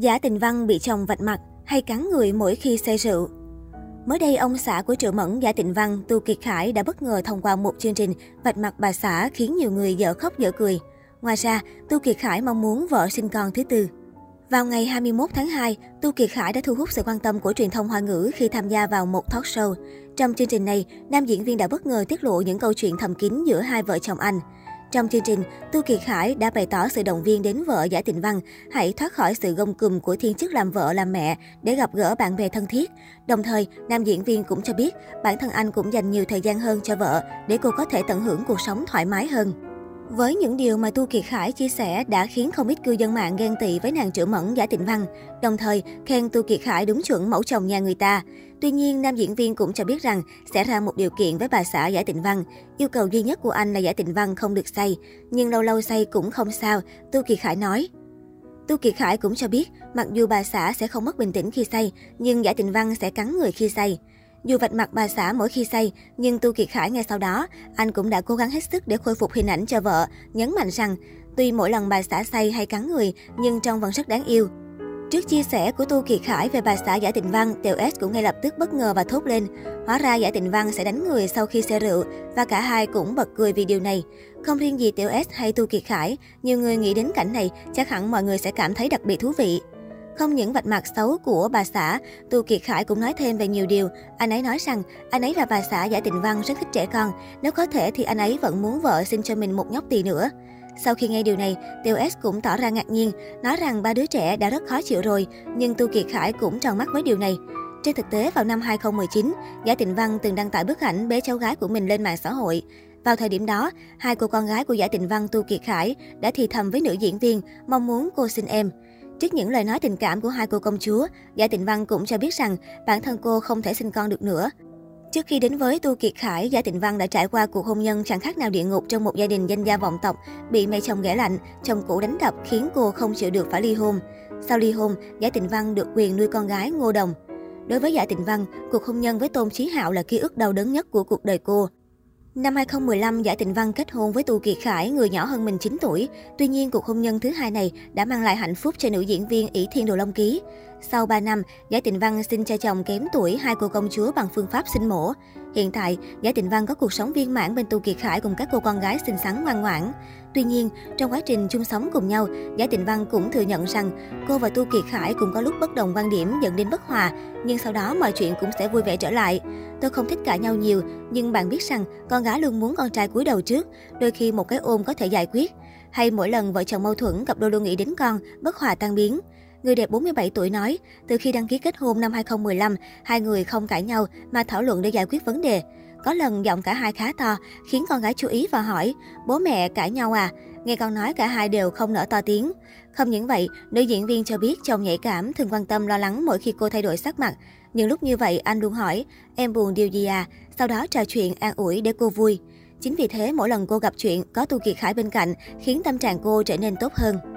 Giả Tịnh Văn bị chồng vạch mặt hay cắn người mỗi khi say rượu. Mới đây, ông xã của Triệu Mẫn, Giả Tịnh Văn, Tu Kiệt Khải đã bất ngờ thông qua một chương trình vạch mặt bà xã khiến nhiều người dở khóc dở cười. Ngoài ra, Tu Kiệt Khải mong muốn vợ sinh con thứ tư. Vào ngày 21 tháng 2, Tu Kiệt Khải đã thu hút sự quan tâm của truyền thông Hoa ngữ khi tham gia vào một talk show. Trong chương trình này, nam diễn viên đã bất ngờ tiết lộ những câu chuyện thầm kín giữa hai vợ chồng anh. Trong chương trình, Tu Kiệt Khải đã bày tỏ sự động viên đến vợ Giả Tịnh Văn hãy thoát khỏi sự gông cùm của thiên chức làm vợ làm mẹ để gặp gỡ bạn bè thân thiết. Đồng thời, nam diễn viên cũng cho biết bản thân anh cũng dành nhiều thời gian hơn cho vợ để cô có thể tận hưởng cuộc sống thoải mái hơn. Với những điều mà Tu Kiệt Khải chia sẻ đã khiến không ít cư dân mạng ghen tị với nàng Triệu Mẫn, Giả Tịnh Văn, đồng thời khen Tu Kiệt Khải đúng chuẩn mẫu chồng nhà người ta. Tuy nhiên, nam diễn viên cũng cho biết rằng sẽ ra một điều kiện với bà xã Giả Tịnh Văn. Yêu cầu duy nhất của anh là Giả Tịnh Văn không được say, nhưng lâu lâu say cũng không sao, Tu Kiệt Khải nói. Tu Kiệt Khải cũng cho biết mặc dù bà xã sẽ không mất bình tĩnh khi say, nhưng Giả Tịnh Văn sẽ cắn người khi say. Dù vạch mặt bà xã mỗi khi say, nhưng Tu Kiệt Khải ngay sau đó, anh cũng đã cố gắng hết sức để khôi phục hình ảnh cho vợ, nhấn mạnh rằng tuy mỗi lần bà xã say hay cắn người, nhưng trông vẫn rất đáng yêu. Trước chia sẻ của Tu Kiệt Khải về bà xã Giả Tịnh Văn, Tiểu S cũng ngay lập tức bất ngờ và thốt lên. Hóa ra Giả Tịnh Văn sẽ đánh người sau khi say rượu và cả hai cũng bật cười vì điều này. Không riêng gì Tiểu S hay Tu Kiệt Khải, nhiều người nghĩ đến cảnh này chắc hẳn mọi người sẽ cảm thấy đặc biệt thú vị. Không những vạch mặt xấu của bà xã, Tu Kiệt Khải cũng nói thêm về nhiều điều. Anh ấy nói rằng anh ấy và bà xã Giả Tịnh Văn rất thích trẻ con, nếu có thể thì anh ấy vẫn muốn vợ sinh cho mình một nhóc tỳ nữa. Sau khi nghe điều này, Tiểu S cũng tỏ ra ngạc nhiên, nói rằng ba đứa trẻ đã rất khó chịu rồi, nhưng Tu Kiệt Khải cũng tròn mắt với điều này. Trên thực tế, vào năm 2019, Giả Tịnh Văn từng đăng tải bức ảnh bế cháu gái của mình lên mạng xã hội. Vào thời điểm đó, hai cô con gái của Giả Tịnh Văn, Tu Kiệt Khải đã thì thầm với nữ diễn viên, mong muốn cô sinh em. Trước những lời nói tình cảm của hai cô công chúa, Giả Tịnh Văn cũng cho biết rằng bản thân cô không thể sinh con được nữa. Trước khi đến với Tu Kiệt Khải, Giả Tịnh Văn đã trải qua cuộc hôn nhân chẳng khác nào địa ngục trong một gia đình danh gia vọng tộc, bị mẹ chồng ghẻ lạnh, chồng cũ đánh đập khiến cô không chịu được phải ly hôn. Sau ly hôn, Giả Tịnh Văn được quyền nuôi con gái Ngô Đồng. Đối với Giả Tịnh Văn, cuộc hôn nhân với Tôn Chí Hạo là ký ức đau đớn nhất của cuộc đời cô. Năm 2015, Giả Tịnh Văn kết hôn với Tu Kiệt Khải, người nhỏ hơn mình 9 tuổi. Tuy nhiên, cuộc hôn nhân thứ hai này đã mang lại hạnh phúc cho nữ diễn viên Ỷ Thiên Đồ Long Ký. Sau 3 năm, Giả Tịnh Văn sinh cho chồng kém tuổi hai cô công chúa bằng phương pháp sinh mổ. Hiện tại, Giả Tịnh Văn có cuộc sống viên mãn bên Tu Kiệt Khải cùng các cô con gái xinh xắn ngoan ngoãn. Tuy nhiên, trong quá trình chung sống cùng nhau, Giả Tịnh Văn cũng thừa nhận rằng cô và Tu Kiệt Khải cũng có lúc bất đồng quan điểm dẫn đến bất hòa, nhưng sau đó mọi chuyện cũng sẽ vui vẻ trở lại. Tôi không thích cãi nhau nhiều, nhưng bạn biết rằng con gái luôn muốn con trai cúi đầu trước, đôi khi một cái ôm có thể giải quyết. Hay mỗi lần vợ chồng mâu thuẫn, cặp đôi luôn nghĩ đến con, bất hòa tan biến. Người đẹp 47 tuổi nói, từ khi đăng ký kết hôn năm 2015, hai người không cãi nhau mà thảo luận để giải quyết vấn đề. Có lần giọng cả hai khá to, khiến con gái chú ý và hỏi, bố mẹ cãi nhau à? Nghe con nói cả hai đều không nở to tiếng. Không những vậy, nữ diễn viên cho biết chồng nhạy cảm, thường quan tâm lo lắng mỗi khi cô thay đổi sắc mặt. Những lúc như vậy, anh luôn hỏi, em buồn điều gì à? Sau đó trò chuyện an ủi để cô vui. Chính vì thế, mỗi lần cô gặp chuyện, có Tu Kiệt Khải bên cạnh khiến tâm trạng cô trở nên tốt hơn.